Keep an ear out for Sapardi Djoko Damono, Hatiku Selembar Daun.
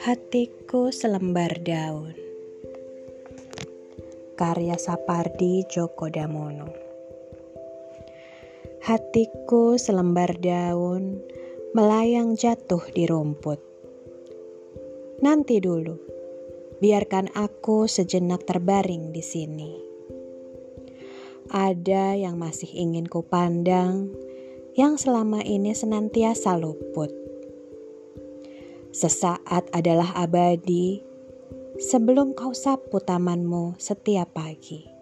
Hatiku Selembar Daun, karya Sapardi Djoko Damono. Hatiku selembar daun melayang jatuh di rumput. Nanti dulu, biarkan aku sejenak terbaring di sini. Ada yang masih ingin kupandang, yang selama ini senantiasa luput. Sesaat adalah abadi, sebelum kau sapu tamanmu setiap pagi.